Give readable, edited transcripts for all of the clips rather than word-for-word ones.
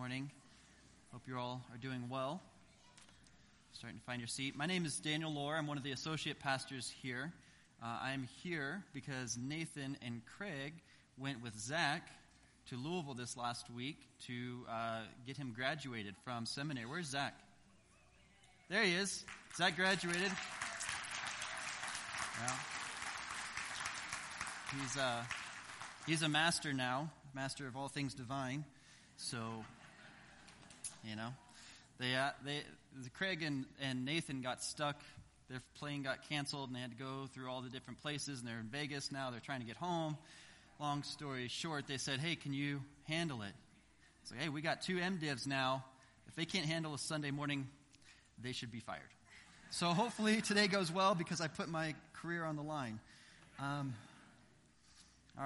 morning. Hope you all are doing well. Starting to find your seat. My name is Daniel Lohr. I'm one of the associate pastors here. I'm here because Nathan and Craig went with Zach to Louisville this last week to get him graduated from seminary. Where's Zach? There he is. Zach graduated. Yeah. He's a master now, master of all things divine. So, you know, Craig and Nathan got stuck. Their plane got canceled, and they had to go through all the different places. And they're in Vegas now. They're trying to get home. Long story short, they said, "Hey, can you handle it?" It's like, "Hey, we got two MDivs now. If they can't handle a Sunday morning, they should be fired." So hopefully today goes well because I put my career on the line. All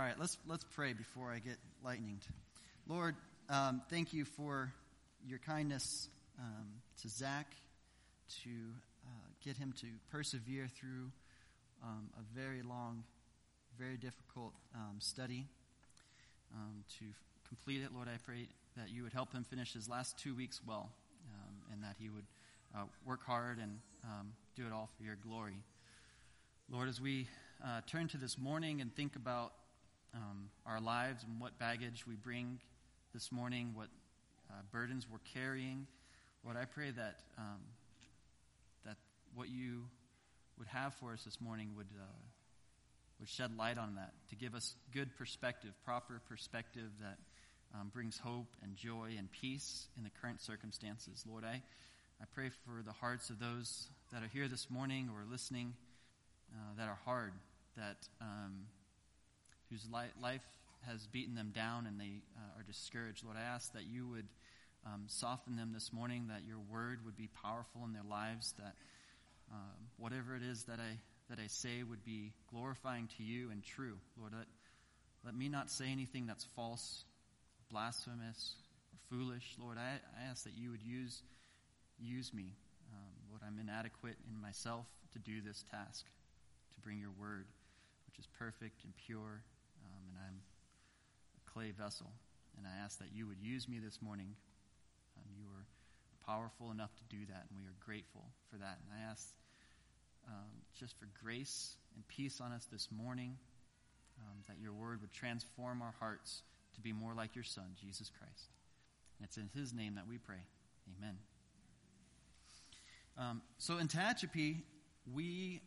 right, let's pray before I get lightninged. Lord, thank you for your kindness to Zach, to get him to persevere through a very long, very difficult study, to complete it. Lord, I pray that you would help him finish his last 2 weeks well, and that he would work hard and do it all for your glory. Lord, as we turn to this morning and think about our lives and what baggage we bring this morning, what burdens we're carrying, Lord, I pray that that what you would have for us this morning would shed light on that, to give us good perspective, proper perspective that brings hope and joy and peace in the current circumstances. Lord, I pray for the hearts of those that are here this morning or listening that are hard, that whose life has beaten them down and they are discouraged. Lord, I ask that you would soften them this morning, that your word would be powerful in their lives, that whatever it is that I say would be glorifying to you and true. Lord, let me not say anything that's false, blasphemous, or foolish. Lord, I ask that you would use me. Lord, I'm inadequate in myself to do this task, to bring your word, which is perfect and pure, and I'm a clay vessel. And I ask that you would use me this morning. You are powerful enough to do that, and we are grateful for that. And I ask just for grace and peace on us this morning, that your word would transform our hearts to be more like your son, Jesus Christ. And it's in his name that we pray. Amen. So in Tehachapi, we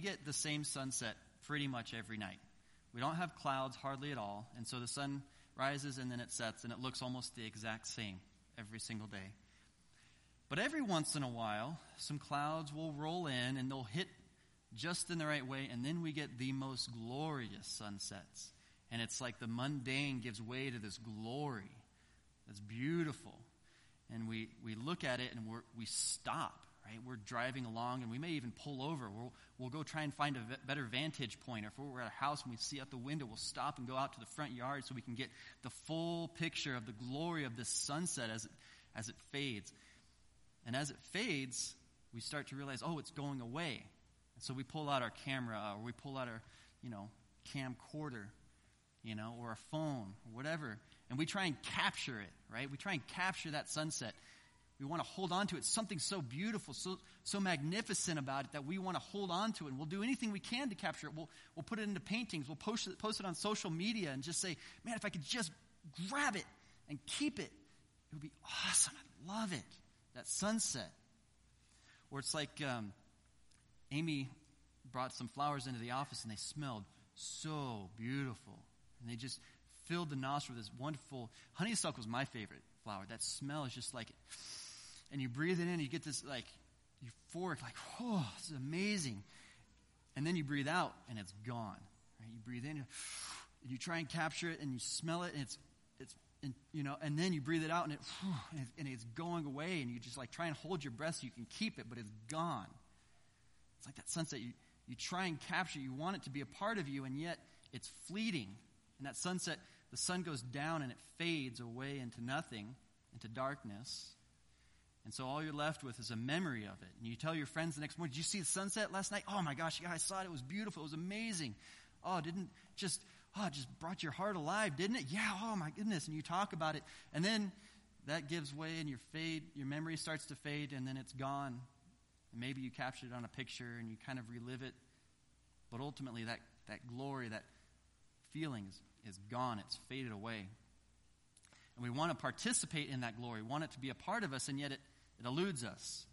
get the same sunset pretty much every night. We don't have clouds hardly at all, and so the sun rises and then it sets, and it looks almost the exact same every single day. But every once in a while, some clouds will roll in, and they'll hit just in the right way, and then we get the most glorious sunsets. And it's like the mundane gives way to this glory that's beautiful. And we look at it, and we stop. Right? We're driving along, and we may even pull over. We'll go try and find a better vantage point. Or if we're at a house and we see out the window, we'll stop and go out to the front yard so we can get the full picture of the glory of this sunset as it fades. And as it fades, we start to realize, oh, it's going away. And so we pull out our camera, or we pull out our, camcorder, or a phone, or whatever, and we try and capture it. Right? We try and capture that sunset. We want to hold on to it. Something so beautiful, so magnificent about it that we want to hold on to it. And we'll do anything we can to capture it. We'll put it into paintings. We'll post it on social media and just say, man, if I could just grab it and keep it, it would be awesome. I love it, that sunset. Or it's like Amy brought some flowers into the office, and they smelled so beautiful. And they just filled the nostril with this wonderful, honeysuckle is my favorite flower. That smell is just like it. And you breathe it in, you get this like euphoric, like, oh, this is amazing. And then you breathe out, and it's gone. Right? You breathe in, and you try and capture it, and you smell it, and it's and then you breathe it out, and it's going away, and you just like try and hold your breath so you can keep it, but it's gone. It's like that sunset. You try and capture it. You want it to be a part of you, and yet it's fleeting. And that sunset, the sun goes down, and it fades away into nothing, into darkness. And so all you're left with is a memory of it. And you tell your friends the next morning, "Did you see the sunset last night? Oh my gosh, yeah, I saw it. It was beautiful. It was amazing. Oh, it just brought your heart alive, didn't it? Yeah, oh my goodness." And you talk about it. And then that gives way and your memory starts to fade, and then it's gone. And maybe you captured it on a picture and you kind of relive it. But ultimately, that glory, that feeling is gone. It's faded away. And we want to participate in that glory, want it to be a part of us, and yet it eludes us.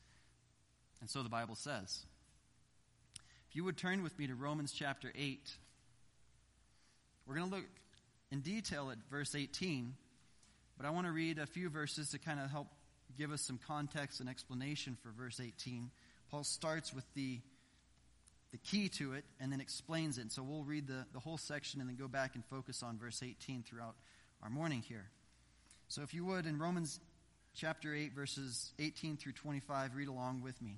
And so the Bible says. If you would turn with me to Romans chapter 8, we're going to look in detail at verse 18, but I want to read a few verses to kind of help give us some context and explanation for verse 18. Paul starts with the key to it and then explains it. And so we'll read the whole section and then go back and focus on verse 18 throughout our morning here. So if you would, in Romans chapter 8, verses 18 through 25, read along with me.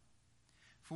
For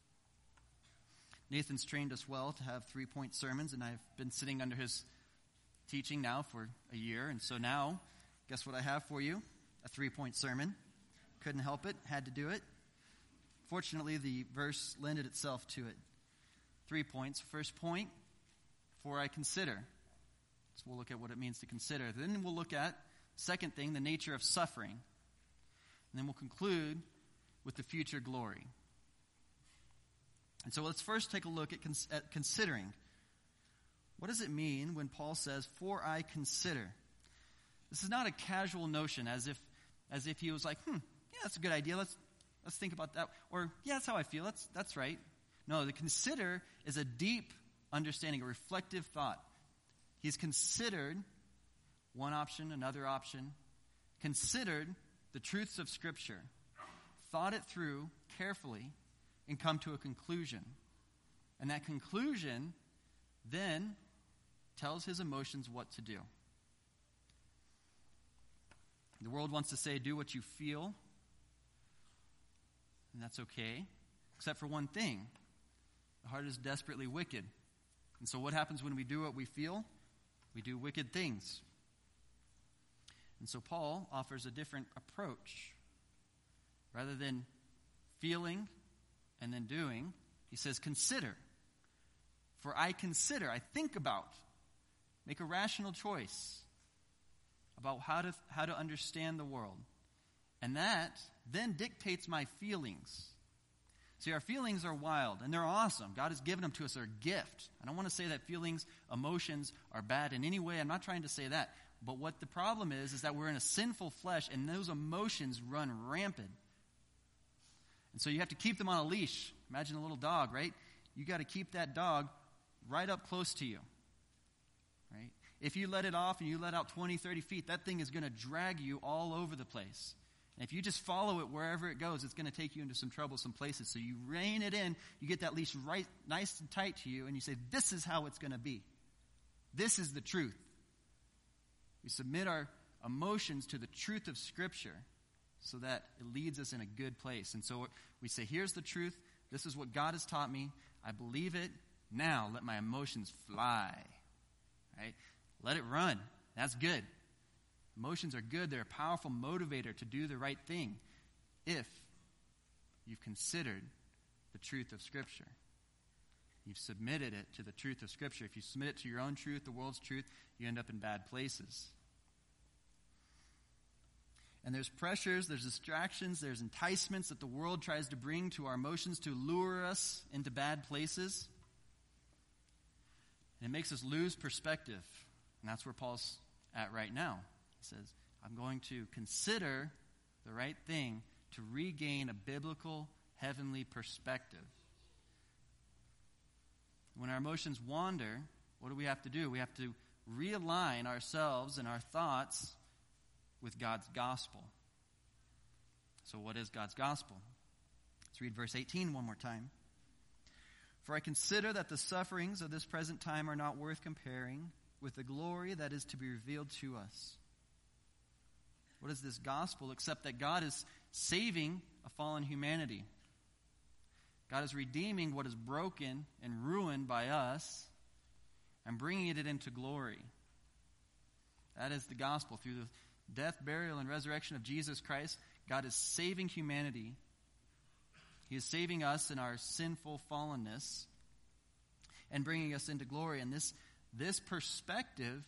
Nathan's trained us well to have three-point sermons, and I've been sitting under his teaching now for a year. And so now, guess what I have for you? A three-point sermon. Couldn't help it. Had to do it. Fortunately, the verse lended itself to it. 3 points. First point, for I consider. So we'll look at what it means to consider. Then we'll look at, second thing, the nature of suffering. And then we'll conclude with the future glory. And so let's first take a look at considering. What does it mean when Paul says, for I consider? This is not a casual notion, as if he was like, yeah, that's a good idea. Let's think about that. Or, yeah, that's how I feel. That's right. No, the consider is a deep understanding, a reflective thought. He's considered one option, another option. Considered the truths of Scripture. Thought it through carefully. And come to a conclusion. And that conclusion then tells his emotions what to do. The world wants to say, do what you feel. And that's okay. Except for one thing. The heart is desperately wicked. And so what happens when we do what we feel? We do wicked things. And so Paul offers a different approach. Rather than feeling and then doing, he says, consider. For I consider, I think about, make a rational choice about how to understand the world. And that then dictates my feelings. See, our feelings are wild, and they're awesome. God has given them to us, they're a gift. I don't want to say that feelings, emotions are bad in any way. I'm not trying to say that. But what the problem is that we're in a sinful flesh, and those emotions run rampant. And so you have to keep them on a leash. Imagine a little dog, right? You got to keep that dog right up close to you, right? If you let it off and you let out 20, 30 feet, that thing is going to drag you all over the place. And if you just follow it wherever it goes, it's going to take you into some troublesome places. So you rein it in, you get that leash right, nice and tight to you, and you say, this is how it's going to be. This is the truth. We submit our emotions to the truth of Scripture, so that it leads us in a good place. And so we say, here's the truth. This is what God has taught me. I believe it. Now let my emotions fly. Right? Let it run. That's good. Emotions are good. They're a powerful motivator to do the right thing if you've considered the truth of Scripture. You've submitted it to the truth of Scripture. If you submit it to your own truth, the world's truth, you end up in bad places. And there's pressures, there's distractions, there's enticements that the world tries to bring to our emotions to lure us into bad places. And it makes us lose perspective. And that's where Paul's at right now. He says, I'm going to consider the right thing to regain a biblical, heavenly perspective. When our emotions wander, what do we have to do? We have to realign ourselves and our thoughts with God's gospel. So what is God's gospel? Let's read verse 18 one more time. For I consider that the sufferings of this present time are not worth comparing with the glory that is to be revealed to us. What is this gospel except that God is saving a fallen humanity? God is redeeming what is broken and ruined by us and bringing it into glory. That is the gospel. Through the death, burial, and resurrection of Jesus Christ, God is saving humanity. He is saving us in our sinful fallenness and bringing us into glory. And this perspective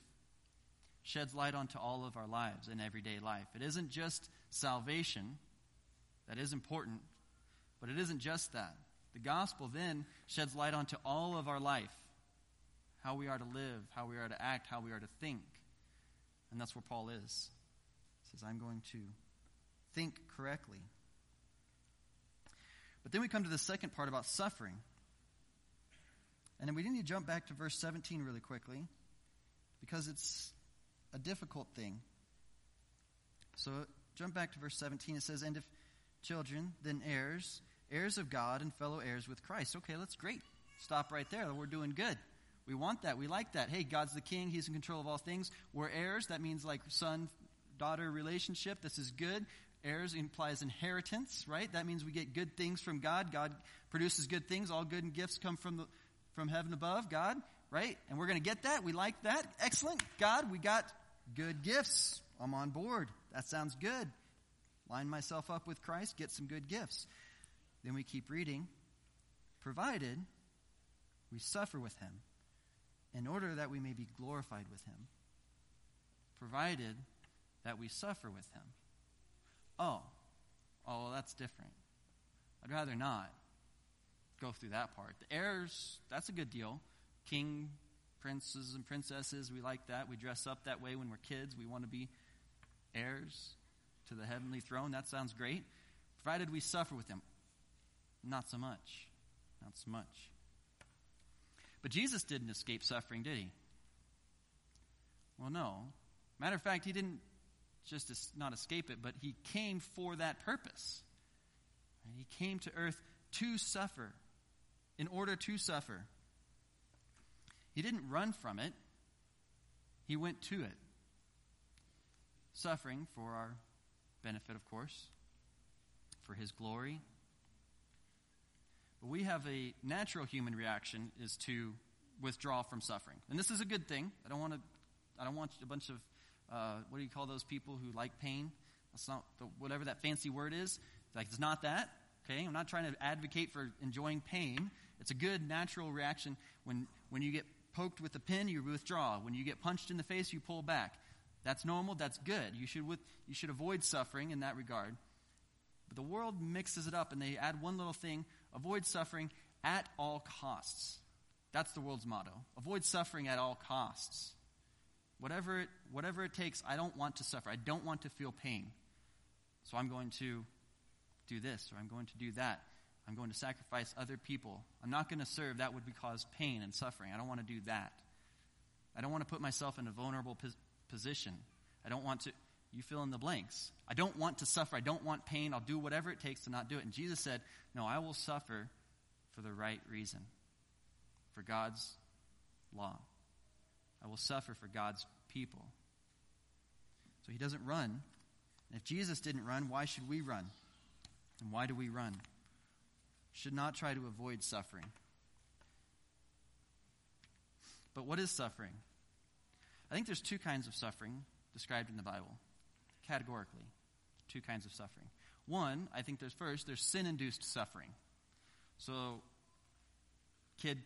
sheds light onto all of our lives in everyday life. It isn't just salvation. That is important, but it isn't just that. The gospel then sheds light onto all of our life, how we are to live, how we are to act, how we are to think. And that's where Paul is. He says, I'm going to think correctly. But then we come to the second part about suffering. And then we need to jump back to verse 17 really quickly, because it's a difficult thing. So jump back to verse 17. It says, and if children, then heirs, heirs of God and fellow heirs with Christ. Okay, that's great. Stop right there. We're doing good. We want that. We like that. Hey, God's the king. He's in control of all things. We're heirs. That means like son-daughter relationship. This is good. Heirs implies inheritance, right? That means we get good things from God. God produces good things. All good and gifts come from heaven above, God, right? And we're going to get that. We like that. Excellent. God, we got good gifts. I'm on board. That sounds good. Line myself up with Christ, get some good gifts. Then we keep reading. Provided we suffer with him in order that we may be glorified with him. Provided that we suffer with him. Oh, well, that's different. I'd rather not go through that part. The heirs, that's a good deal. King, princes and princesses, we like that. We dress up that way when we're kids. We want to be heirs to the heavenly throne. That sounds great. Provided we suffer with him. Not so much. Not so much. But Jesus didn't escape suffering, did he? Well, no. Matter of fact, he didn't just not escape it, but he came for that purpose. He came to earth to suffer, in order to suffer. He didn't run from it. He went to it. Suffering for our benefit, of course, for his glory. But we have a natural human reaction is to withdraw from suffering, and this is a good thing. I don't want a bunch of what do you call those people who like pain? That's not whatever that fancy word is. Like, it's not that. Okay, I'm not trying to advocate for enjoying pain. It's a good natural reaction. When you get poked with a pin, you withdraw. When you get punched in the face, you pull back. That's normal. That's good. You should avoid suffering in that regard. But the world mixes it up, and they add one little thing: avoid suffering at all costs. That's the world's motto. Avoid suffering at all costs. Whatever it takes, I don't want to suffer. I don't want to feel pain. So I'm going to do this, or I'm going to do that. I'm going to sacrifice other people. I'm not going to serve. That would cause pain and suffering. I don't want to do that. I don't want to put myself in a vulnerable position. I don't want to, you fill in the blanks. I don't want to suffer. I don't want pain. I'll do whatever it takes to not do it. And Jesus said, no, I will suffer for the right reason, for God's law. I will suffer for God's people. So he doesn't run. And if Jesus didn't run, why should we run? And why do we run? Should not try to avoid suffering. But what is suffering? I think there's two kinds of suffering described in the Bible, categorically. Two kinds of suffering. One, I think there's sin-induced suffering. So, kid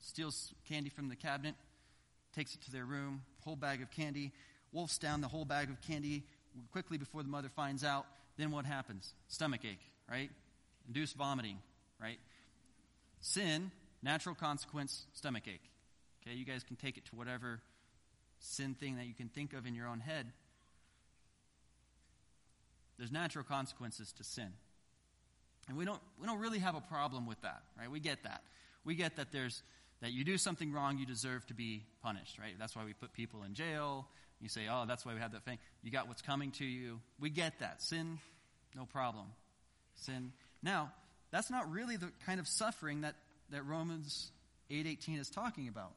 steals candy from the cabinet, takes it to their room, whole bag of candy, wolfs down the whole bag of candy quickly before the mother finds out. Then what happens? Stomach ache, right? Induced vomiting, right? Sin, natural consequence, stomach ache. Okay, you guys can take it to whatever sin thing that you can think of in your own head. There's natural consequences to sin. And we don't really have a problem with that, right? We get that. We get that that you do something wrong, you deserve to be punished, right? That's why we put people in jail. You say, oh, that's why we have that thing. You got what's coming to you. We get that. Sin, no problem. Sin. Now, that's not really the kind of suffering that Romans 8:18 is talking about.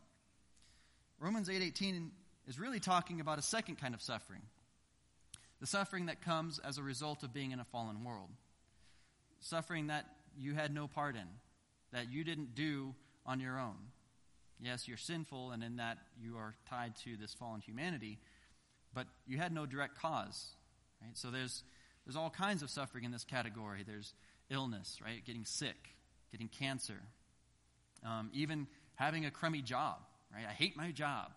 Romans 8:18 is really talking about a second kind of suffering. The suffering that comes as a result of being in a fallen world. Suffering that you had no part in, that you didn't do on your own. Yes, you're sinful, and in that you are tied to this fallen humanity, but you had no direct cause, right? So there's all kinds of suffering in this category. There's illness, right? Getting sick, getting cancer, even having a crummy job, right? I hate my job.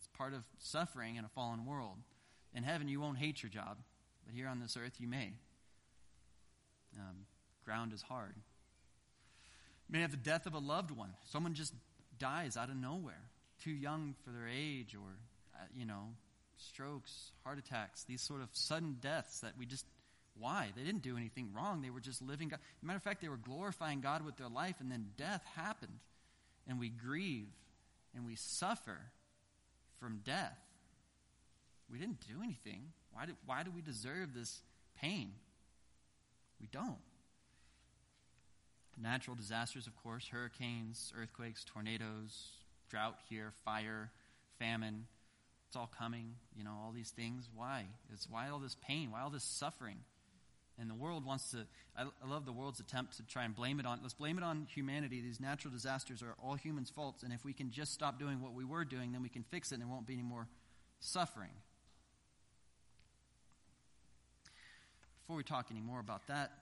It's part of suffering in a fallen world. In heaven, you won't hate your job, but here on this earth, you may. Ground is hard. You may have the death of a loved one. Someone just dies out of nowhere, too young for their age, or, strokes, heart attacks, these sort of sudden deaths that we just, why? They didn't do anything wrong. They were just living God. As a matter of fact, they were glorifying God with their life, and then death happened, and we grieve, and we suffer from death. We didn't do anything. Why do we deserve this pain? We don't. Natural disasters, of course, hurricanes, earthquakes, tornadoes, drought here, fire, famine. It's all coming, all these things. Why? Why all this pain? Why all this suffering? And the world wants to, I love the world's attempt to try and blame it on humanity. These natural disasters are all humans' faults, and if we can just stop doing what we were doing, then we can fix it and there won't be any more suffering. Before we talk any more about that,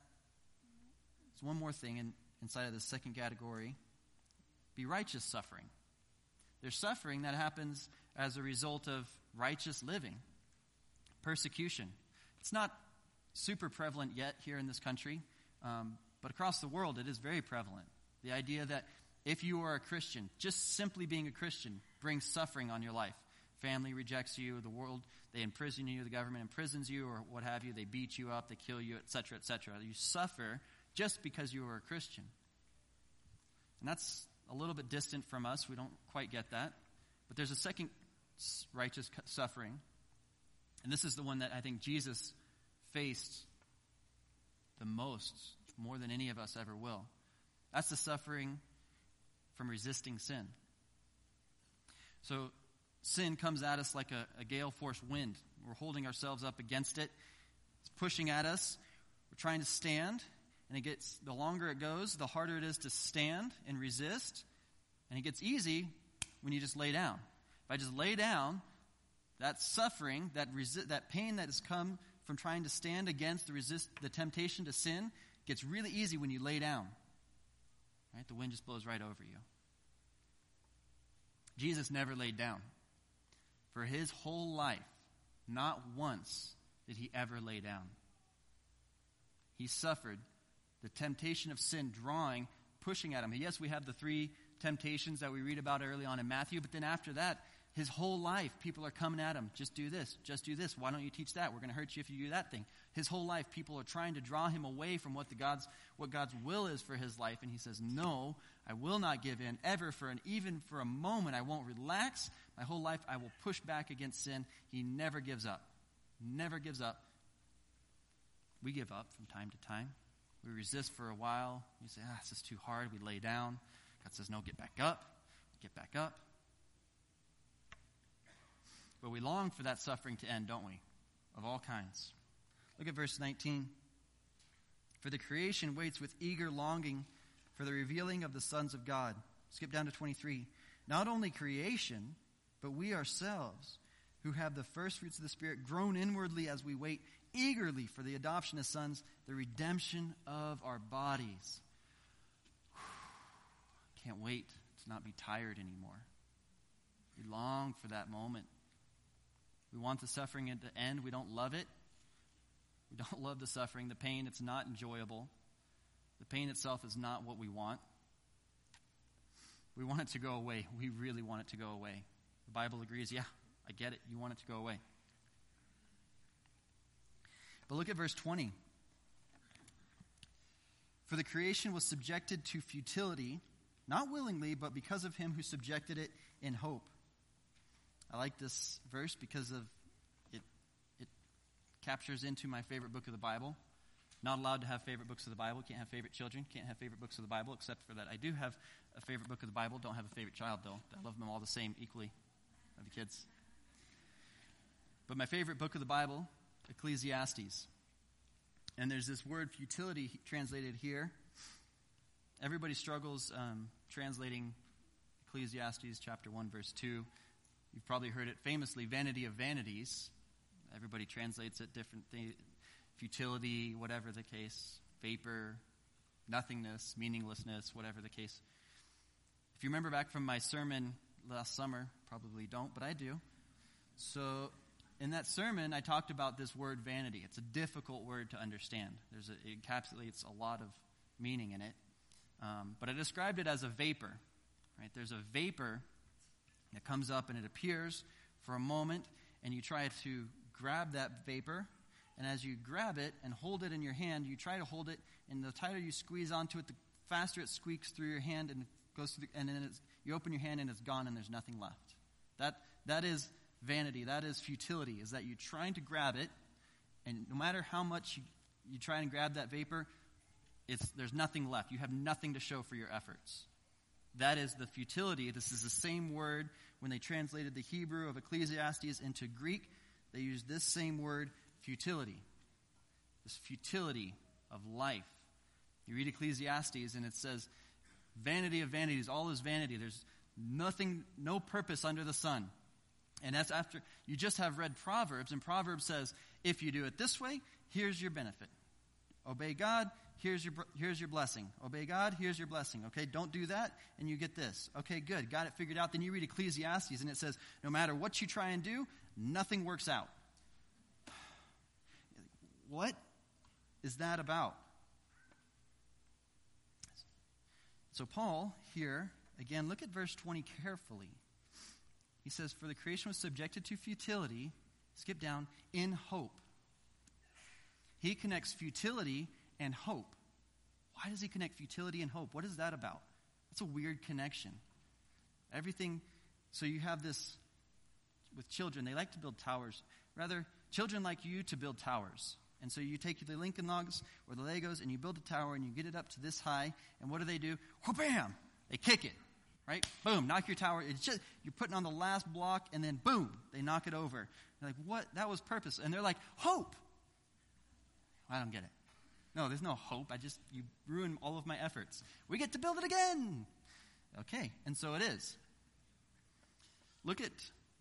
there's one more thing inside of the second category. Be righteous suffering. There's suffering that happens as a result of righteous living. Persecution. It's not super prevalent yet here in this country, but across the world it is very prevalent. The idea that if you are a Christian, just simply being a Christian brings suffering on your life. Family rejects you, the world, they imprison you, the government imprisons you, or what have you, they beat you up, they kill you, etc., etc. You suffer just because you are a Christian. And that's a little bit distant from us. We don't quite get that. But there's a second righteous suffering. And this is the one that I think Jesus faced the most, more than any of us ever will. That's the suffering from resisting sin. So sin comes at us like a gale force wind. We're holding ourselves up against it. It's pushing at us. We're trying to stand, and the longer it goes, the harder it is to stand and resist. And it gets easy when you just lay down. If I just lay down, that suffering, that pain that has come from trying to stand against the temptation to sin gets really easy when you lay down. Right? The wind just blows right over you. Jesus never laid down. For his whole life, not once did he ever lay down. He suffered the temptation of sin drawing, pushing at him. And yes, we have the three temptations that we read about early on in Matthew, but then after that, his whole life, people are coming at him. Just do this. Just do this. Why don't you teach that? We're going to hurt you if you do that thing. His whole life, people are trying to draw him away from what God's will is for his life. And he says, no, I will not give in ever even for a moment. I won't relax. My whole life, I will push back against sin. He never gives up. Never gives up. We give up from time to time. We resist for a while. We say, this is too hard. We lay down. God says, no, get back up. Get back up. But we long for that suffering to end, don't we? Of all kinds. Look at verse 19. For the creation waits with eager longing for the revealing of the sons of God. Skip down to 23. Not only creation, but we ourselves, who have the first fruits of the Spirit, groan inwardly as we wait eagerly for the adoption as sons, the redemption of our bodies. Can't wait to not be tired anymore. We long for that moment. We want the suffering to end. We don't love it. We don't love the suffering, the pain. It's not enjoyable. The pain itself is not what we want. We want it to go away. We really want it to go away. The Bible agrees, yeah, I get it. You want it to go away. But look at verse 20. For the creation was subjected to futility, not willingly, but because of him who subjected it in hope. I like this verse because of it captures into my favorite book of the Bible. Not allowed to have favorite books of the Bible. Can't have favorite children. Can't have favorite books of the Bible, except for that I do have a favorite book of the Bible. Don't have a favorite child, though. I love them all the same equally. I love the kids. But my favorite book of the Bible, Ecclesiastes. And there's this word futility translated here. Everybody struggles translating Ecclesiastes chapter 1, verse 2. You've probably heard it famously, vanity of vanities. Everybody translates it differently. Futility, whatever the case, vapor, nothingness, meaninglessness, whatever the case. If you remember back from my sermon last summer, probably don't, but I do. So in that sermon, I talked about this word vanity. It's a difficult word to understand. It encapsulates a lot of meaning in it. But I described it as a vapor, right? There's a vapor that comes up and it appears for a moment, and you try to grab that vapor, and as you grab it and hold it in your hand, you try to hold it, and the tighter you squeeze onto it, the faster it squeaks through your hand and goes through, and then you open your hand and it's gone and there's nothing left. That is vanity. That is futility, is that you're trying to grab it, and no matter how much you try and grab that vapor, there's nothing left. You have nothing to show for your efforts. That is the futility. This is the same word when they translated the Hebrew of Ecclesiastes into Greek. They used this same word, futility. This futility of life. You read Ecclesiastes and it says, vanity of vanities, all is vanity. There's nothing, no purpose under the sun. And that's after, you just have read Proverbs, and Proverbs says, if you do it this way, here's your benefit. Obey God, here's your blessing. Obey God, here's your blessing. Okay, don't do that, and you get this. Okay, good, got it figured out. Then you read Ecclesiastes, and it says, no matter what you try and do, nothing works out. What is that about? So Paul here, again, look at verse 20 carefully. He says, for the creation was subjected to futility, skip down, in hope. He connects futility and hope. Why does he connect futility and hope? What is that about? That's a weird connection. Everything, so you have this with children. They like to build towers. Rather, children like you to build towers. And so you take the Lincoln logs or the Legos and you build a tower and you get it up to this high. And what do? Wha-bam! They kick it, right? Boom, knock your tower. It's just, you're putting on the last block and then boom, they knock it over. You're like, what? That was purpose. And they're like, hope. I don't get it. No, there's no hope. You ruin all of my efforts. We get to build it again. Okay, and so it is. Look at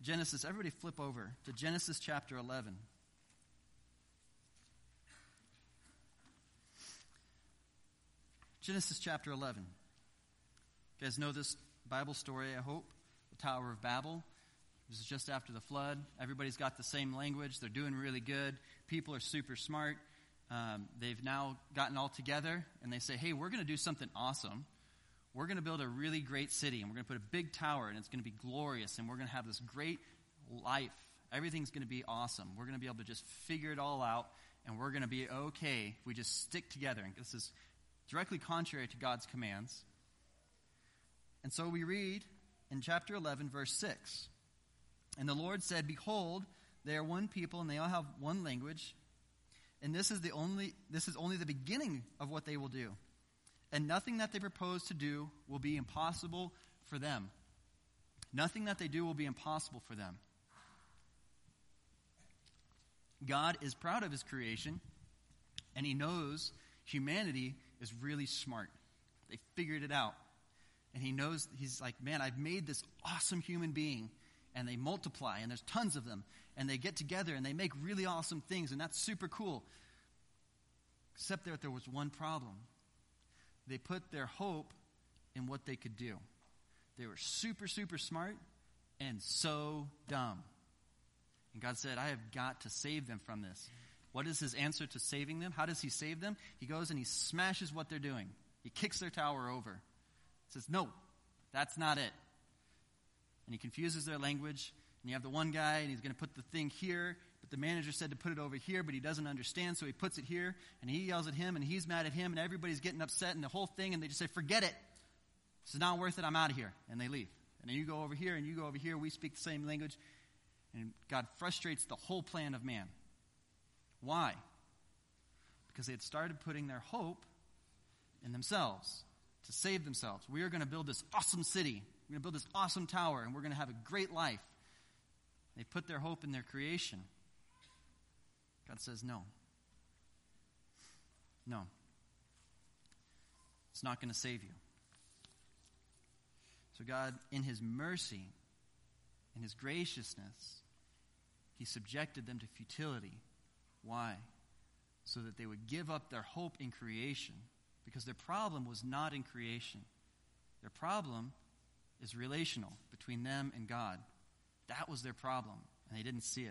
Genesis. Everybody flip over to Genesis chapter 11. Genesis chapter 11. You guys know this Bible story, I hope. The Tower of Babel. This is just after the flood. Everybody's got the same language. They're doing really good. People are super smart. They've now gotten all together, and they say, hey, we're going to do something awesome. We're going to build a really great city, and we're going to put a big tower, and it's going to be glorious, and we're going to have this great life. Everything's going to be awesome. We're going to be able to just figure it all out, and we're going to be okay if we just stick together. And this is directly contrary to God's commands. And so we read in chapter 11, verse 6, and the Lord said, behold, they are one people, and they all have one language. And this is only the beginning of what they will do. And nothing that they propose to do will be impossible for them. Nothing that they do will be impossible for them. God is proud of his creation, and he knows humanity is really smart. They figured it out. And he knows, he's like, man, I've made this awesome human being. And they multiply, and there's tons of them. And they get together, and they make really awesome things, and that's super cool. Except that there was one problem. They put their hope in what they could do. They were super, super smart and so dumb. And God said, I have got to save them from this. What is his answer to saving them? How does he save them? He goes and he smashes what they're doing. He kicks their tower over. He says, no, that's not it. And he confuses their language. And you have the one guy, and he's going to put the thing here, but the manager said to put it over here, but he doesn't understand, so he puts it here, and he yells at him, and he's mad at him, and everybody's getting upset, and the whole thing, and they just say, forget it. This is not worth it. I'm out of here. And they leave. And then you go over here, and you go over here. We speak the same language, and God frustrates the whole plan of man. Why? Because they had started putting their hope in themselves to save themselves. We are going to build this awesome city. We're going to build this awesome tower, and we're going to have a great life. They put their hope in their creation. God says no. No. It's not going to save you. So God, in his mercy, in his graciousness, he subjected them to futility. Why? So that they would give up their hope in creation. Because their problem was not in creation. Their problem is relational between them and God. That was their problem, and they didn't see it.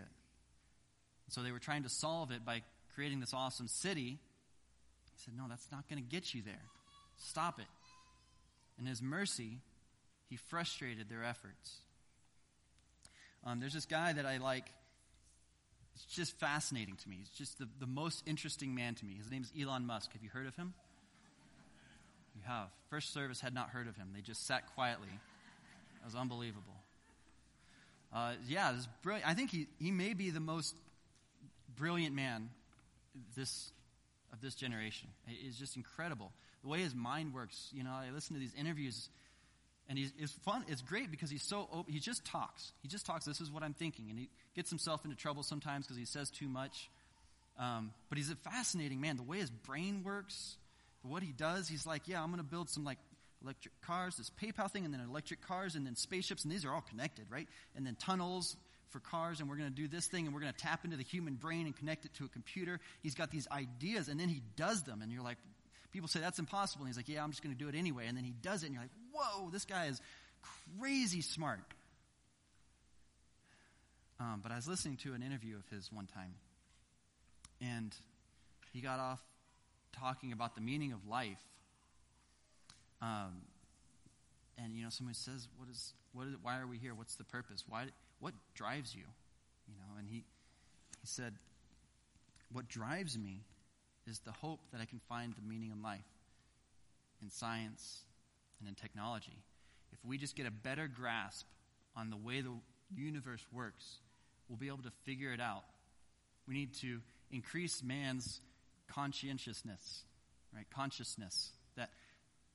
And so they were trying to solve it by creating this awesome city. He said, no, that's not going to get you there. Stop it. In his mercy, he frustrated their efforts. There's this guy that I like. It's just fascinating to me. He's just the most interesting man to me. His name is Elon Musk. Have you heard of him? You have. First service had not heard of him. They just sat quietly. That was unbelievable. This is brilliant. I think he may be the most brilliant man of this generation. It's just incredible. The way his mind works. You know, I listen to these interviews, and it's fun. It's great because he's so open. He just talks. This is what I'm thinking. And he gets himself into trouble sometimes because he says too much. But he's a fascinating man. The way his brain works, what he does, he's like, yeah, I'm going to build some like electric cars, this PayPal thing, and then electric cars, and then spaceships, and these are all connected, right? And then tunnels for cars, and we're going to do this thing, and we're going to tap into the human brain and connect it to a computer. He's got these ideas, and then he does them, and you're like, people say that's impossible, and he's like, yeah, I'm just going to do it anyway, and then he does it, and you're like, whoa, this guy is crazy smart. But I was listening to an interview of his one time, and he got off talking about the meaning of life. And you know, someone says, what is why are we here? What's the purpose? What drives you? You know, and he said, what drives me is the hope that I can find the meaning in life, in science, and in technology. If we just get a better grasp on the way the universe works, we'll be able to figure it out. We need to increase man's conscientiousness, right? Consciousness.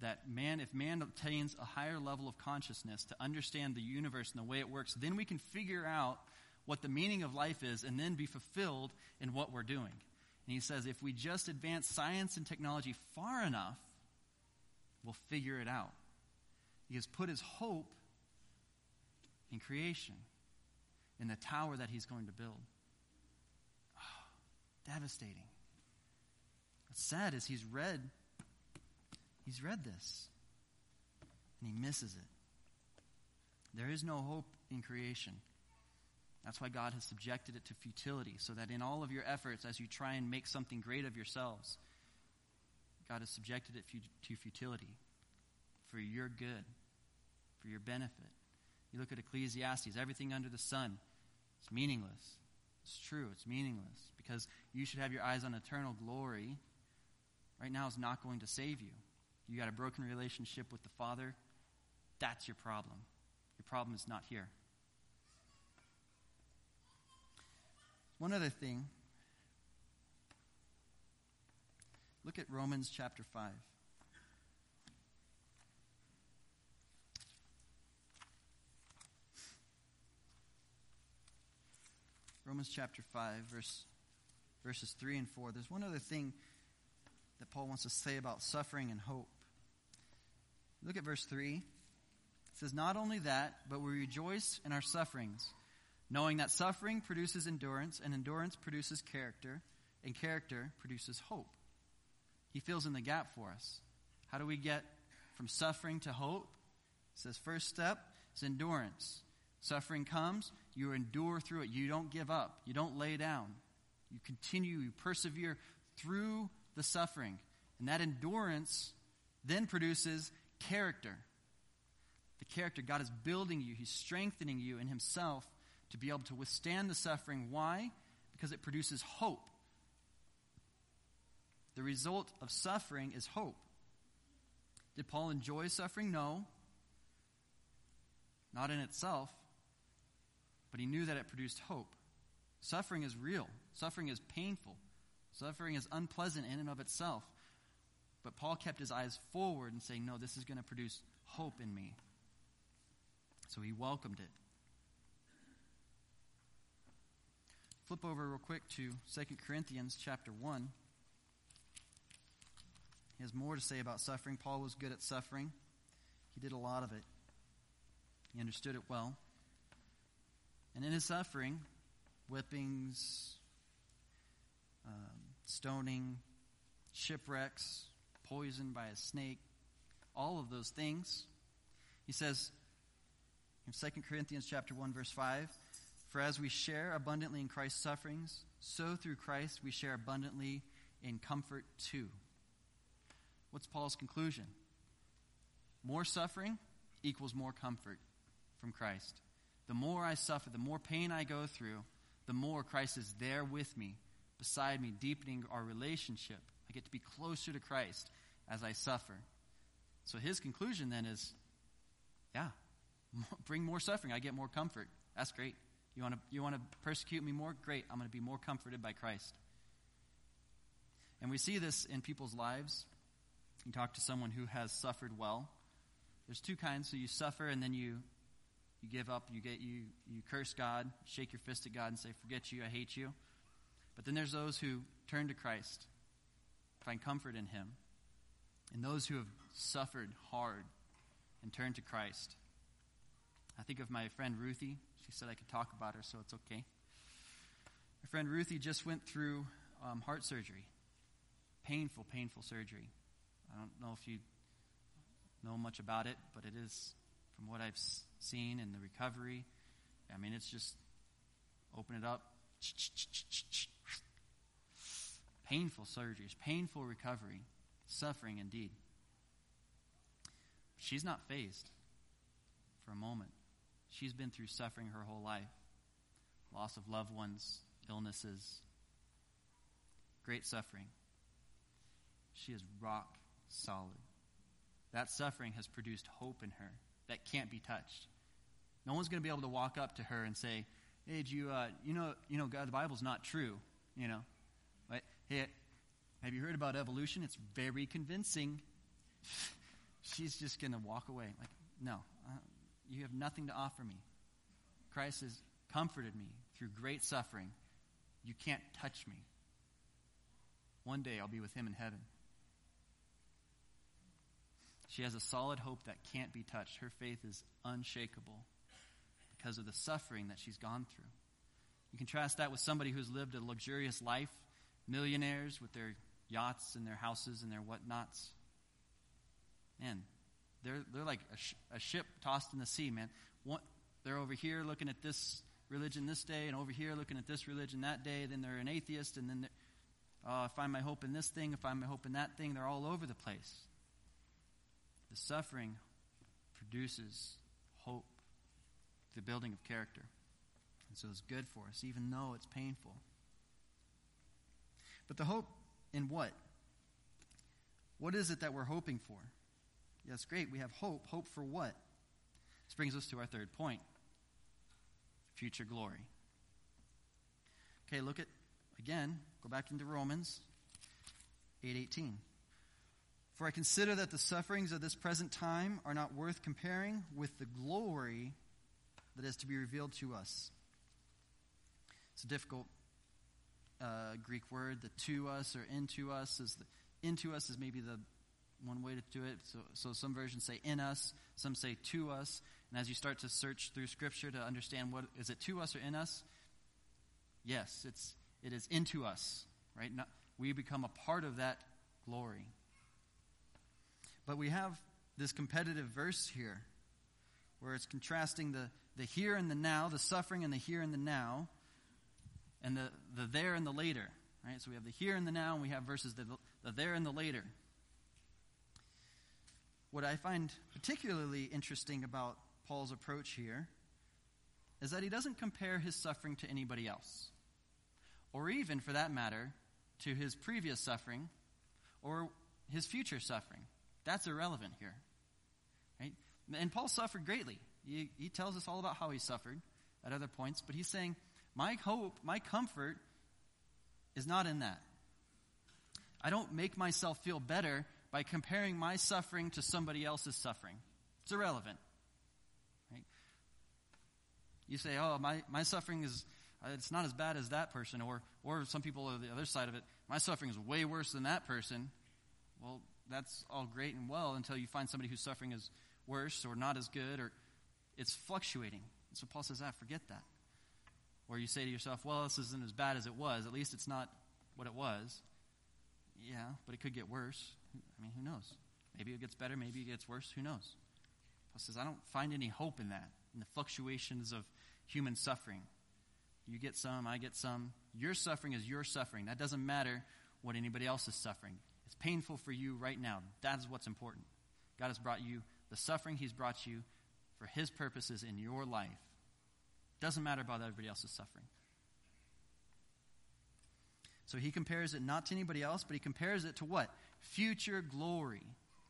That man, if man obtains a higher level of consciousness to understand the universe and the way it works, then we can figure out what the meaning of life is and then be fulfilled in what we're doing. And he says, if we just advance science and technology far enough, we'll figure it out. He has put his hope in creation, in the tower that he's going to build. Oh, devastating. What's sad is he's read this, and he misses it. There is no hope in creation. That's why God has subjected it to futility, so that in all of your efforts, as you try and make something great of yourselves, God has subjected it to futility for your good, for your benefit. You look at Ecclesiastes, everything under the sun is meaningless. It's true, it's meaningless, because you should have your eyes on eternal glory. Right now is not going to save you. You got a broken relationship with the Father. That's your problem. Your problem is not here. One other thing. Look at Romans chapter 5. Romans chapter 5, verses 3 and 4. There's one other thing that Paul wants to say about suffering and hope. Look at verse 3. It says, not only that, but we rejoice in our sufferings, knowing that suffering produces endurance, and endurance produces character, and character produces hope. He fills in the gap for us. How do we get from suffering to hope? It says, first step is endurance. Suffering comes, you endure through it. You don't give up. You don't lay down. You continue, you persevere through the suffering. And that endurance then produces character. The character, God is building you. He's strengthening you in himself to be able to withstand the suffering. Why? because it produces hope. The result of suffering is hope. Did Paul enjoy suffering? No. Not in itself. But he knew that it produced hope. Suffering is real. Suffering is painful. Suffering is unpleasant in and of itself. But Paul kept his eyes forward and saying, no, this is going to produce hope in me. So he welcomed it. Flip over real quick to 2 Corinthians chapter 1. He has more to say about suffering. Paul was good at suffering. He did a lot of it. He understood it well. And in his suffering, whippings, stoning, shipwrecks, poisoned by a snake, all of those things. He says in 2 Corinthians chapter 1, verse 5, "For as we share abundantly in Christ's sufferings, so through Christ we share abundantly in comfort too." What's Paul's conclusion? More suffering equals more comfort from Christ. The more I suffer, the more pain I go through, the more Christ is there with me, beside me, deepening our relationship. I get to be closer to Christ as I suffer. So his conclusion then is, yeah, bring more suffering. I get more comfort. That's great. You want to persecute me more? Great. I'm going to be more comforted by Christ. And we see this in people's lives. You talk to someone who has suffered well. There's two kinds. So you suffer and then you give up. You curse God, shake your fist at God and say, "Forget you, I hate you." But then there's those who turn to Christ, find comfort in him, and those who have suffered hard and turn to Christ. I think of my friend Ruthie. She said I could talk about her, so it's okay. My friend Ruthie just went through heart surgery. Painful, painful surgery. I don't know if you know much about it, but it is, from what I've seen in the recovery, I mean, it's just open it up. Painful surgeries, painful recovery, suffering indeed. She's not fazed for a moment. She's been through suffering her whole life. Loss of loved ones, illnesses, great suffering. She is rock solid. That suffering has produced hope in her that can't be touched. No one's going to be able to walk up to her and say, "Hey, did you know, God, the Bible's not true, you know. Right? Hey, have you heard about evolution? It's very convincing." She's just going to walk away like, "No, you have nothing to offer me. Christ has comforted me through great suffering. You can't touch me. One day I'll be with him in heaven." She has a solid hope that can't be touched. Her faith is unshakable because of the suffering that she's gone through. You contrast that with somebody who's lived a luxurious life, millionaires with their yachts and their houses and their whatnots. Man, they're like a ship tossed in the sea, man. They're over here looking at this religion this day and over here looking at this religion that day. Then they're an atheist, and then I find my hope in this thing, I find my hope in that thing. They're all over the place. The suffering produces hope, the building of character. And so it's good for us, even though it's painful. But the hope in what? What is it that we're hoping for? Yes, great. We have hope. Hope for what? This brings us to our third point, future glory. Okay, look at, again, go back into Romans 8:18. "For I consider that the sufferings of this present time are not worth comparing with the glory that is to be revealed to us." It's a difficult Greek word. The "to us" or "into us" is maybe the one way to do it. So some versions say "in us," some say "to us." And as you start to search through Scripture to understand what is it, to us or in us? Yes, it is into us, right? We become a part of that glory. But we have this competitive verse here where it's contrasting the here and the now, the suffering and the here and the now, and the there and the later. Right? So we have the here and the now, and we have versus the there and the later. What I find particularly interesting about Paul's approach here is that he doesn't compare his suffering to anybody else or even, for that matter, to his previous suffering or his future suffering. That's irrelevant here. Right? And Paul suffered greatly. He tells us all about how he suffered at other points, but he's saying, my hope, my comfort is not in that. I don't make myself feel better by comparing my suffering to somebody else's suffering. It's irrelevant. Right? You say, oh, my suffering is, it's not as bad as that person, or some people are the other side of it. My suffering is way worse than that person. Well, that's all great and well until you find somebody whose suffering is worse or not as good, or it's fluctuating. So Paul says, forget that. Or you say to yourself, well, this isn't as bad as it was. At least it's not what it was. Yeah, but it could get worse. I mean, who knows? Maybe it gets better. Maybe it gets worse. Who knows? Paul says, I don't find any hope in that, in the fluctuations of human suffering. You get some, I get some. Your suffering is your suffering. That doesn't matter what anybody else is suffering. It's painful for you right now. That's what's important. God has brought you the suffering he's brought you for his purposes in your life. Doesn't matter about everybody else's suffering. So he compares it not to anybody else, but he compares it to what? Future glory.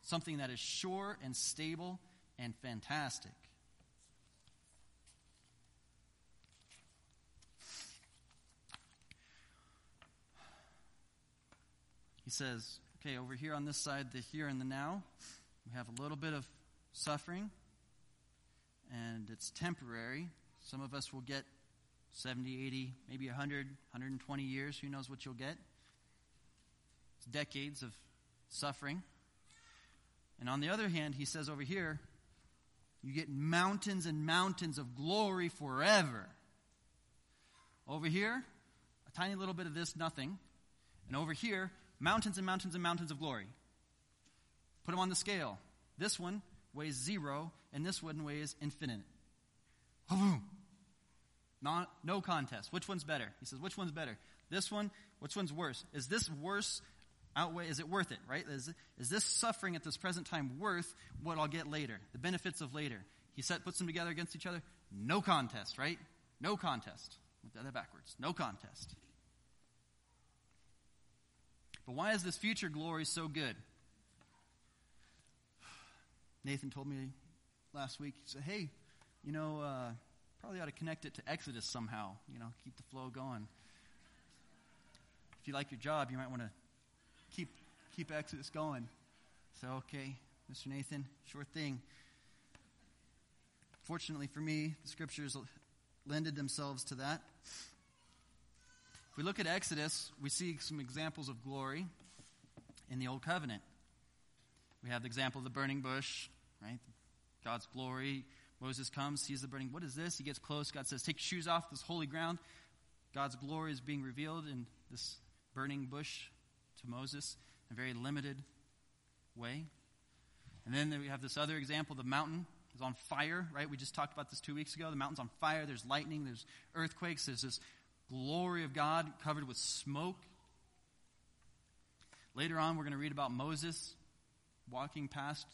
Something that is sure and stable and fantastic. He says, okay, over here on this side, the here and the now, we have a little bit of suffering, and it's temporary. Some of us will get 70, 80, maybe 100, 120 years. Who knows what you'll get? It's decades of suffering. And on the other hand, he says over here, you get mountains and mountains of glory forever. Over here, a tiny little bit of this, nothing. And over here, mountains and mountains and mountains of glory. Put them on the scale. This one weighs 0, and this one weighs infinite. Boom. No contest. Which one's better? He says, which one's better? This one, which one's worse? Is this worse outweigh, is it worth it, right? Is this suffering at this present time worth what I'll get later, the benefits of later? He puts them together against each other. No contest, right? No contest. Look at that backwards. No contest. But why is this future glory so good? Nathan told me last week, he said, hey, you know, probably ought to connect it to Exodus somehow, you know, keep the flow going. If you like your job, you might want to keep Exodus going. So, okay, Mr. Nathan, sure thing. Fortunately for me, the scriptures lended themselves to that. If we look at Exodus, we see some examples of glory in the Old Covenant. We have the example of the burning bush, right? God's glory. Moses comes, sees the burning. What is this? He gets close. God says, take your shoes off this holy ground. God's glory is being revealed in this burning bush to Moses in a very limited way. And then we have this other example. The mountain is on fire, right? We just talked about this 2 weeks ago. The mountain's on fire. There's lightning. There's earthquakes. There's this glory of God covered with smoke. Later on, we're going to read about Moses walking past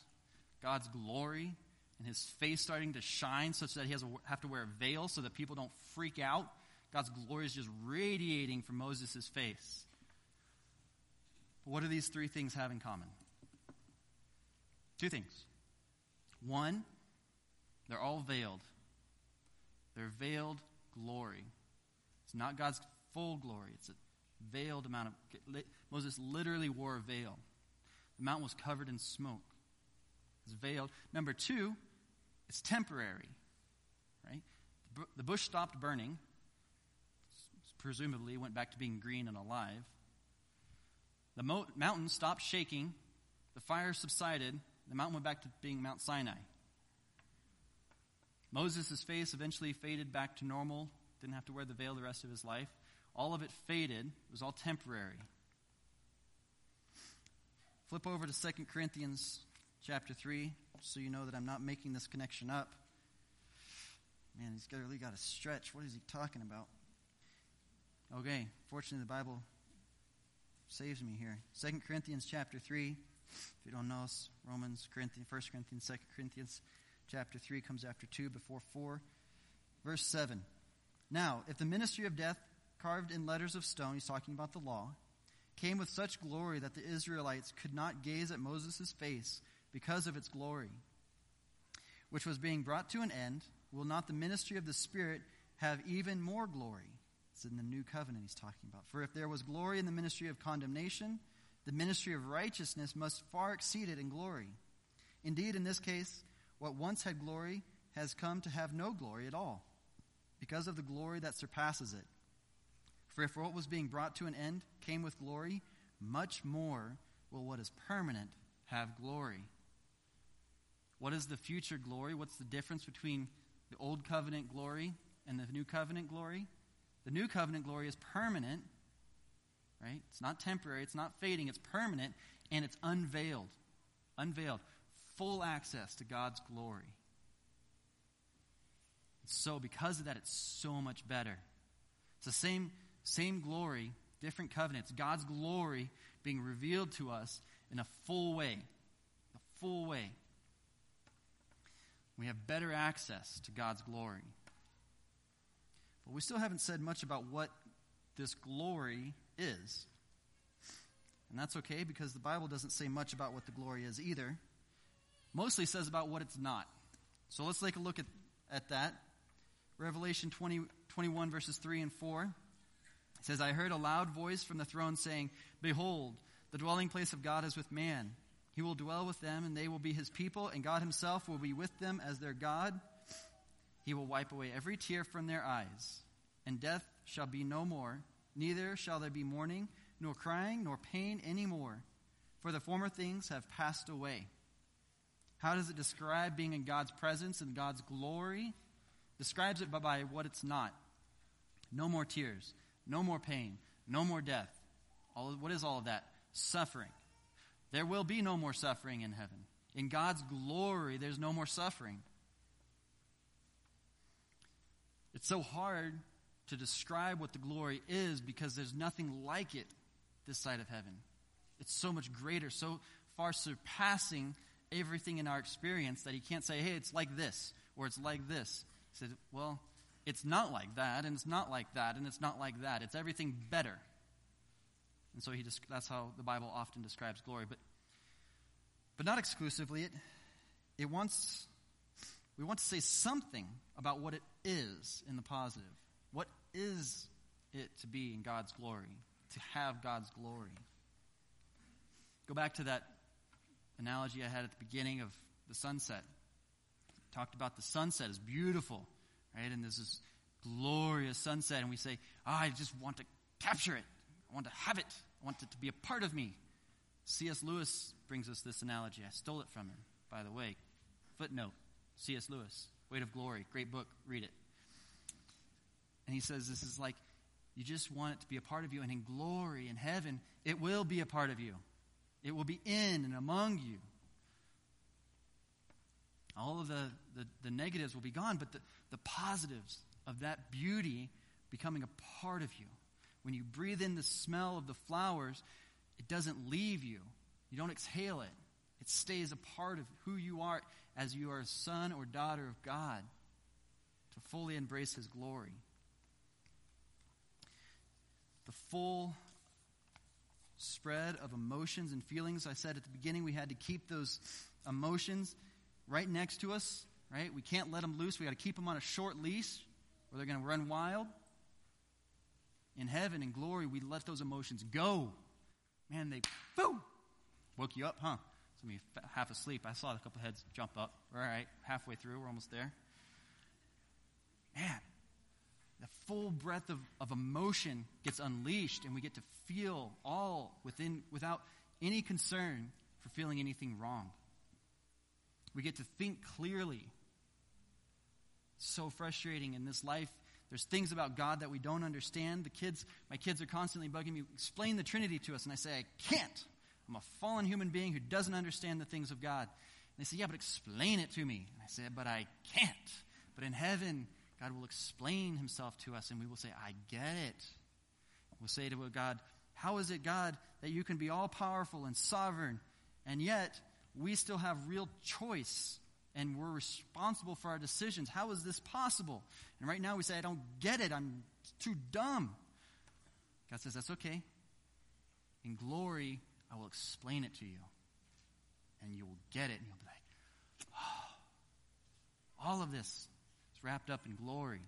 God's glory, and his face starting to shine such that he has have to wear a veil so that people don't freak out. God's glory is just radiating from Moses' face. But what do these three things have in common? Two things. One, they're all veiled. They're veiled glory. It's not God's full glory. It's a veiled amount of... Moses literally wore a veil. The mountain was covered in smoke. It's veiled. Number two, it's temporary, right? The bush stopped burning. Presumably went back to being green and alive. The mountain stopped shaking. The fire subsided. The mountain went back to being Mount Sinai. Moses' face eventually faded back to normal. Didn't have to wear the veil the rest of his life. All of it faded. It was all temporary. Flip over to 2 Corinthians chapter 3, so you know that I'm not making this connection up. Man, he's really got to stretch. What is he talking about? Okay, fortunately the Bible saves me here. 2 Corinthians chapter 3, if you don't know, it's Romans, Corinthians, 1 Corinthians, 2 Corinthians chapter 3 comes after 2, before 4. Verse 7. Now, if the ministry of death, carved in letters of stone, he's talking about the law, came with such glory that the Israelites could not gaze at Moses' face because of its glory, which was being brought to an end. Will not the ministry of the Spirit have even more glory? It's in the new covenant he's talking about. For if there was glory in the ministry of condemnation, the ministry of righteousness must far exceed it in glory. Indeed, in this case, what once had glory has come to have no glory at all, because of the glory that surpasses it. For if what was being brought to an end came with glory, much more will what is permanent have glory. What is the future glory? What's the difference between the old covenant glory and the new covenant glory? The new covenant glory is permanent, right? It's not temporary. It's not fading. It's permanent, and it's unveiled. Unveiled. Full access to God's glory. So because of that, it's so much better. It's the same glory, different covenants. God's glory being revealed to us in a full way. A full way. We have better access to God's glory. But we still haven't said much about what this glory is. And that's okay, because the Bible doesn't say much about what the glory is either. Mostly says about what it's not. So let's take a look at that. Revelation 21, verses 3 and 4. It says, I heard a loud voice from the throne saying, Behold, the dwelling place of God is with man. He will dwell with them, and they will be his people, and God himself will be with them as their God. He will wipe away every tear from their eyes, and death shall be no more. Neither shall there be mourning, nor crying, nor pain any more, for the former things have passed away. How does it describe being in God's presence and God's glory? Describes it by what it's not. No more tears, no more pain, no more death. What is all of that? Suffering. There will be no more suffering in heaven. In God's glory, there's no more suffering. It's so hard to describe what the glory is because there's nothing like it this side of heaven. It's so much greater, so far surpassing everything in our experience that he can't say, hey, it's like this, or it's like this. He said, well, it's not like that, and it's not like that, and it's not like that. It's everything better. And so that's how the Bible often describes glory. But not exclusively. We want to say something about what it is in the positive. What is it to be in God's glory, to have God's glory? Go back to that analogy I had at the beginning of the sunset. I talked about the sunset is beautiful, right? And there's this glorious sunset, and we say, I just want to capture it. I want to have it. I want it to be a part of me. C.S. Lewis brings us this analogy. I stole it from him, by the way. Footnote, C.S. Lewis, Weight of Glory. Great book. Read it. And he says this is like, you just want it to be a part of you. And in glory, in heaven, it will be a part of you. It will be in and among you. All of the negatives will be gone, but the positives of that beauty becoming a part of you. When you breathe in the smell of the flowers, it doesn't leave you. You don't exhale it. It stays a part of who you are as you are a son or daughter of God, to fully embrace his glory. The full spread of emotions and feelings. I said at the beginning we had to keep those emotions right next to us, right? We can't let them loose. We got to keep them on a short leash or they're going to run wild. In heaven, in glory, we let those emotions go. Man, they boom, woke you up, huh? Some of you half asleep. I saw a couple heads jump up. All right, halfway through, we're almost there. Man, the full breadth of emotion gets unleashed, and we get to feel all without any concern for feeling anything wrong. We get to think clearly. It's so frustrating in this life. There's things about God that we don't understand. My kids are constantly bugging me, explain the Trinity to us. And I say, I can't. I'm a fallen human being who doesn't understand the things of God. And they say, yeah, but explain it to me. And I say, but I can't. But in heaven, God will explain himself to us, and we will say, I get it. We'll say to God, how is it, God, that you can be all-powerful and sovereign, and yet we still have real choice and we're responsible for our decisions? How is this possible? And right now we say, I don't get it. I'm too dumb. God says, that's okay. In glory, I will explain it to you. And you will get it. And you'll be like, oh, all of this is wrapped up in glory.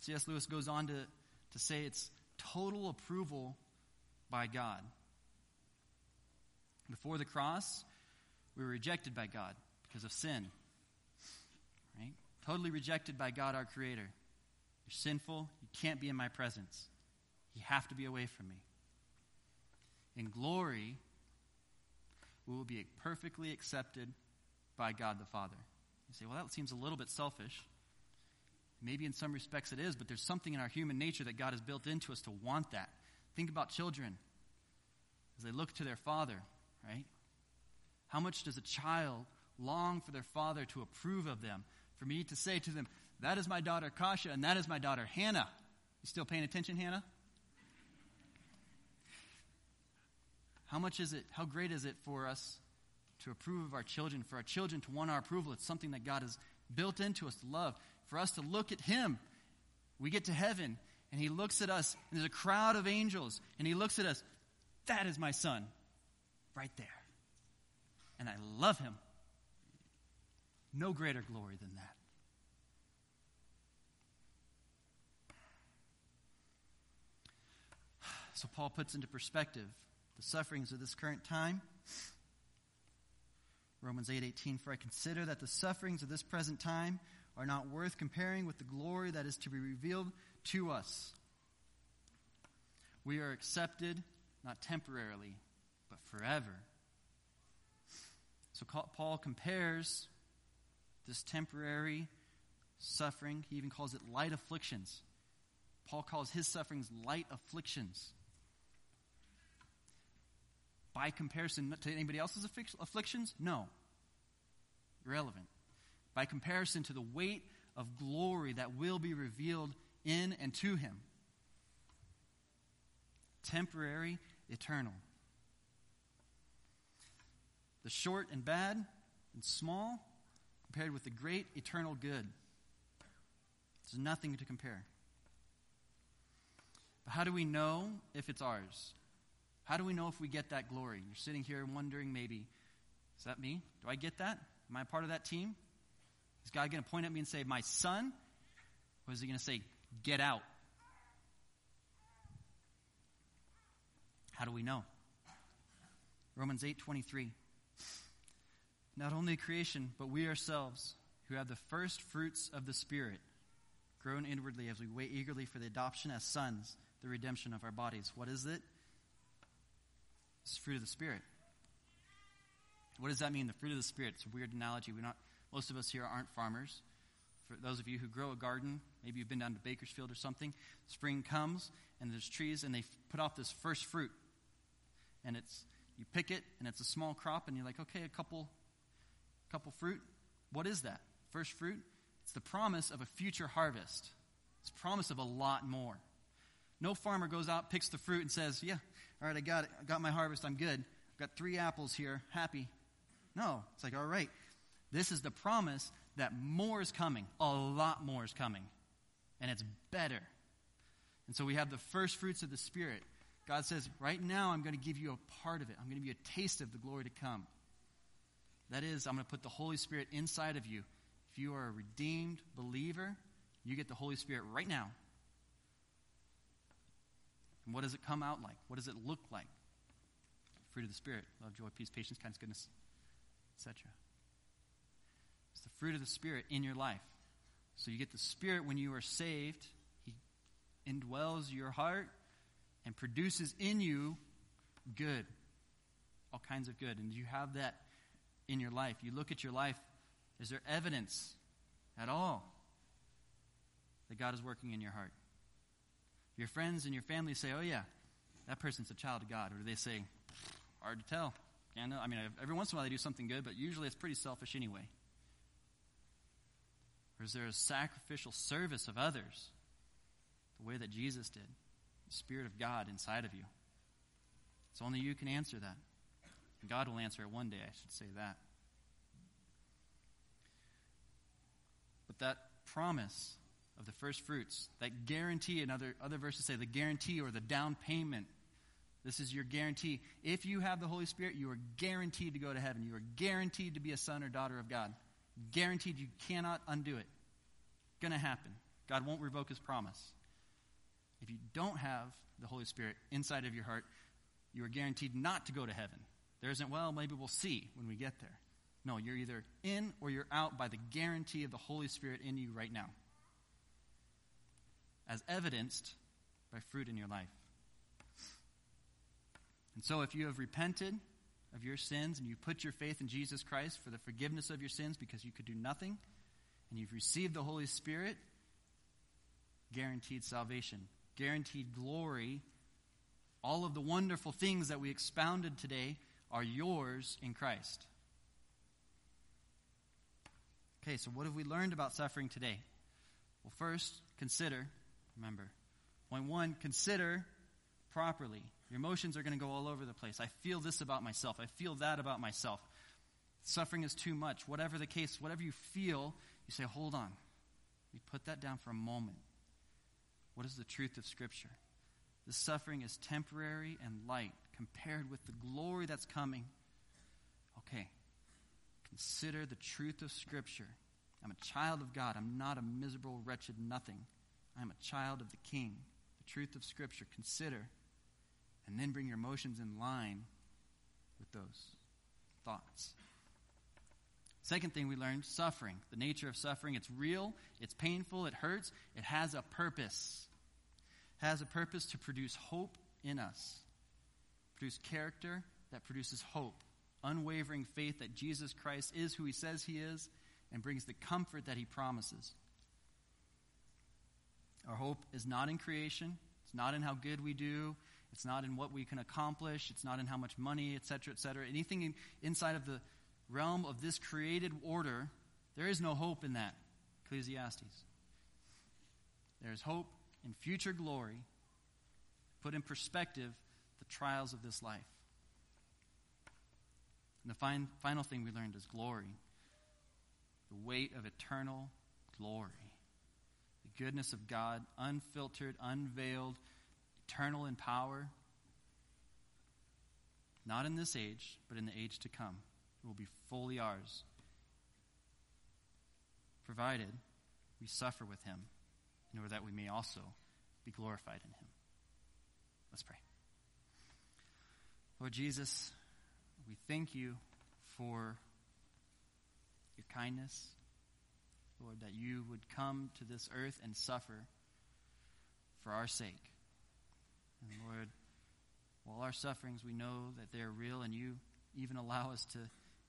C.S. Lewis goes on to say it's total approval by God. Before the cross, we were rejected by God because of sin. Right? Totally rejected by God, our Creator. You're sinful. You can't be in my presence. You have to be away from me. In glory, we will be perfectly accepted by God the Father. You say, well, that seems a little bit selfish. Maybe in some respects it is, but there's something in our human nature that God has built into us to want that. Think about children as they look to their father, right? How much does a child long for their father to approve of them? For me to say to them, that is my daughter Kasha and that is my daughter Hannah. You still paying attention, Hannah? How much is it, how great is it for us to approve of our children, for our children to want our approval? It's something that God has built into us to love. For us to look at him, we get to heaven, and he looks at us, and there's a crowd of angels, and he looks at us, that is my son, right there. And I love him. No greater glory than that. So Paul puts into perspective the sufferings of this current time. Romans 8:18, for I consider that the sufferings of this present time are not worth comparing with the glory that is to be revealed to us. We are accepted, not temporarily, but forever. So Paul compares this temporary suffering, he even calls it light afflictions. Paul calls his sufferings light afflictions. By comparison to anybody else's afflictions? No. Irrelevant. By comparison to the weight of glory that will be revealed in and to him. Temporary, eternal. The short and bad and small compared with the great eternal good. There's nothing to compare. But how do we know if it's ours? How do we know if we get that glory? You're sitting here wondering maybe, is that me? Do I get that? Am I part of that team? Is God going to point at me and say, my son? Or is he going to say, get out? How do we know? Romans 8:23. Not only creation, but we ourselves, who have the first fruits of the Spirit, grown inwardly as we wait eagerly for the adoption as sons, the redemption of our bodies. What is it? It's the fruit of the Spirit. What does that mean, the fruit of the Spirit? It's a weird analogy. Most of us here aren't farmers. For those of you who grow a garden, maybe you've been down to Bakersfield or something, spring comes and there's trees and they put off this first fruit. And you pick it and it's a small crop and you're like, okay, a couple fruit. What is that? First fruit? It's the promise of a future harvest. It's the promise of a lot more. No farmer goes out, picks the fruit and says, yeah, all right, I got it. I got my harvest. I'm good. I've got 3 apples here. Happy. No. It's like, all right. This is the promise that more is coming. A lot more is coming. And it's better. And so we have the first fruits of the Spirit. God says, right now I'm going to give you a part of it. I'm going to give you a taste of the glory to come. That is, I'm going to put the Holy Spirit inside of you. If you are a redeemed believer, you get the Holy Spirit right now. And what does it come out like? What does it look like? Fruit of the Spirit. Love, joy, peace, patience, kindness, goodness, etc. It's the fruit of the Spirit in your life. So you get the Spirit when you are saved. He indwells your heart and produces in you good, all kinds of good. And you have that in your life. You look at your life. Is there evidence at all that God is working in your heart? Your friends and your family say, oh yeah, that person's a child of God. Or do they say, hard to tell. Yeah, no. I mean, every once in a while they do something good, but usually it's pretty selfish anyway. Or is there a sacrificial service of others the way that Jesus did? The Spirit of God inside of you. It's only you can answer that. And God will answer it one day, I should say that. But that promise of the first fruits. That guarantee, and other verses say the guarantee or the down payment. This is your guarantee. If you have the Holy Spirit, you are guaranteed to go to heaven. You are guaranteed to be a son or daughter of God. Guaranteed, you cannot undo it. Going to happen. God won't revoke his promise. If you don't have the Holy Spirit inside of your heart, you are guaranteed not to go to heaven. There isn't, well, maybe we'll see when we get there. No, you're either in or you're out by the guarantee of the Holy Spirit in you right now, as evidenced by fruit in your life. And so if you have repented of your sins and you put your faith in Jesus Christ for the forgiveness of your sins because you could do nothing, and you've received the Holy Spirit, guaranteed salvation, guaranteed glory. All of the wonderful things that we expounded today are yours in Christ. Okay, so what have we learned about suffering today? Well, first, remember, point one, consider properly. Your emotions are going to go all over the place. I feel this about myself. I feel that about myself. Suffering is too much. Whatever the case, whatever you feel, you say, hold on. We put that down for a moment. What is the truth of Scripture? This suffering is temporary and light compared with the glory that's coming. Okay, consider the truth of Scripture. I'm a child of God. I'm not a miserable, wretched nothing. I'm a child of the King. The truth of Scripture, consider, and then bring your emotions in line with those thoughts. Second thing we learned, suffering. The nature of suffering. It's real. It's painful. It hurts. It has a purpose. It has a purpose to produce hope in us. Produce character that produces hope. Unwavering faith that Jesus Christ is who he says he is, and brings the comfort that he promises. Our hope is not in creation. It's not in how good we do. It's not in what we can accomplish. It's not in how much money, etc., etc. Anything inside of the realm of this created order, there is no hope in that. Ecclesiastes. There is hope in future glory. Put in perspective the trials of this life. And the final thing we learned is glory. The weight of eternal glory. The goodness of God, unfiltered, unveiled, eternal in power. Not in this age, but in the age to come. It will be fully ours, provided we suffer with him, in order that we may also be glorified in him. Let's pray. Lord Jesus, we thank you for your kindness, Lord, that you would come to this earth and suffer for our sake. And Lord, while our sufferings, we know that they are real, and you even allow us to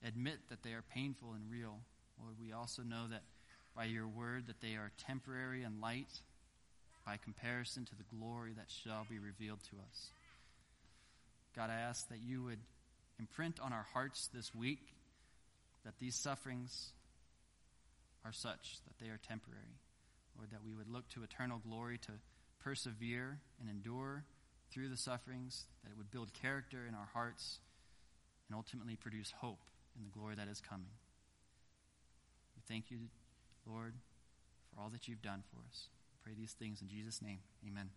admit that they are painful and real. Lord, we also know that by your word that they are temporary and light by comparison to the glory that shall be revealed to us. God, I ask that you would imprint on our hearts this week that these sufferings are such that they are temporary. Lord, that we would look to eternal glory to persevere and endure through the sufferings, that it would build character in our hearts and ultimately produce hope in the glory that is coming. We thank you, Lord, for all that you've done for us. I pray these things in Jesus' name. Amen.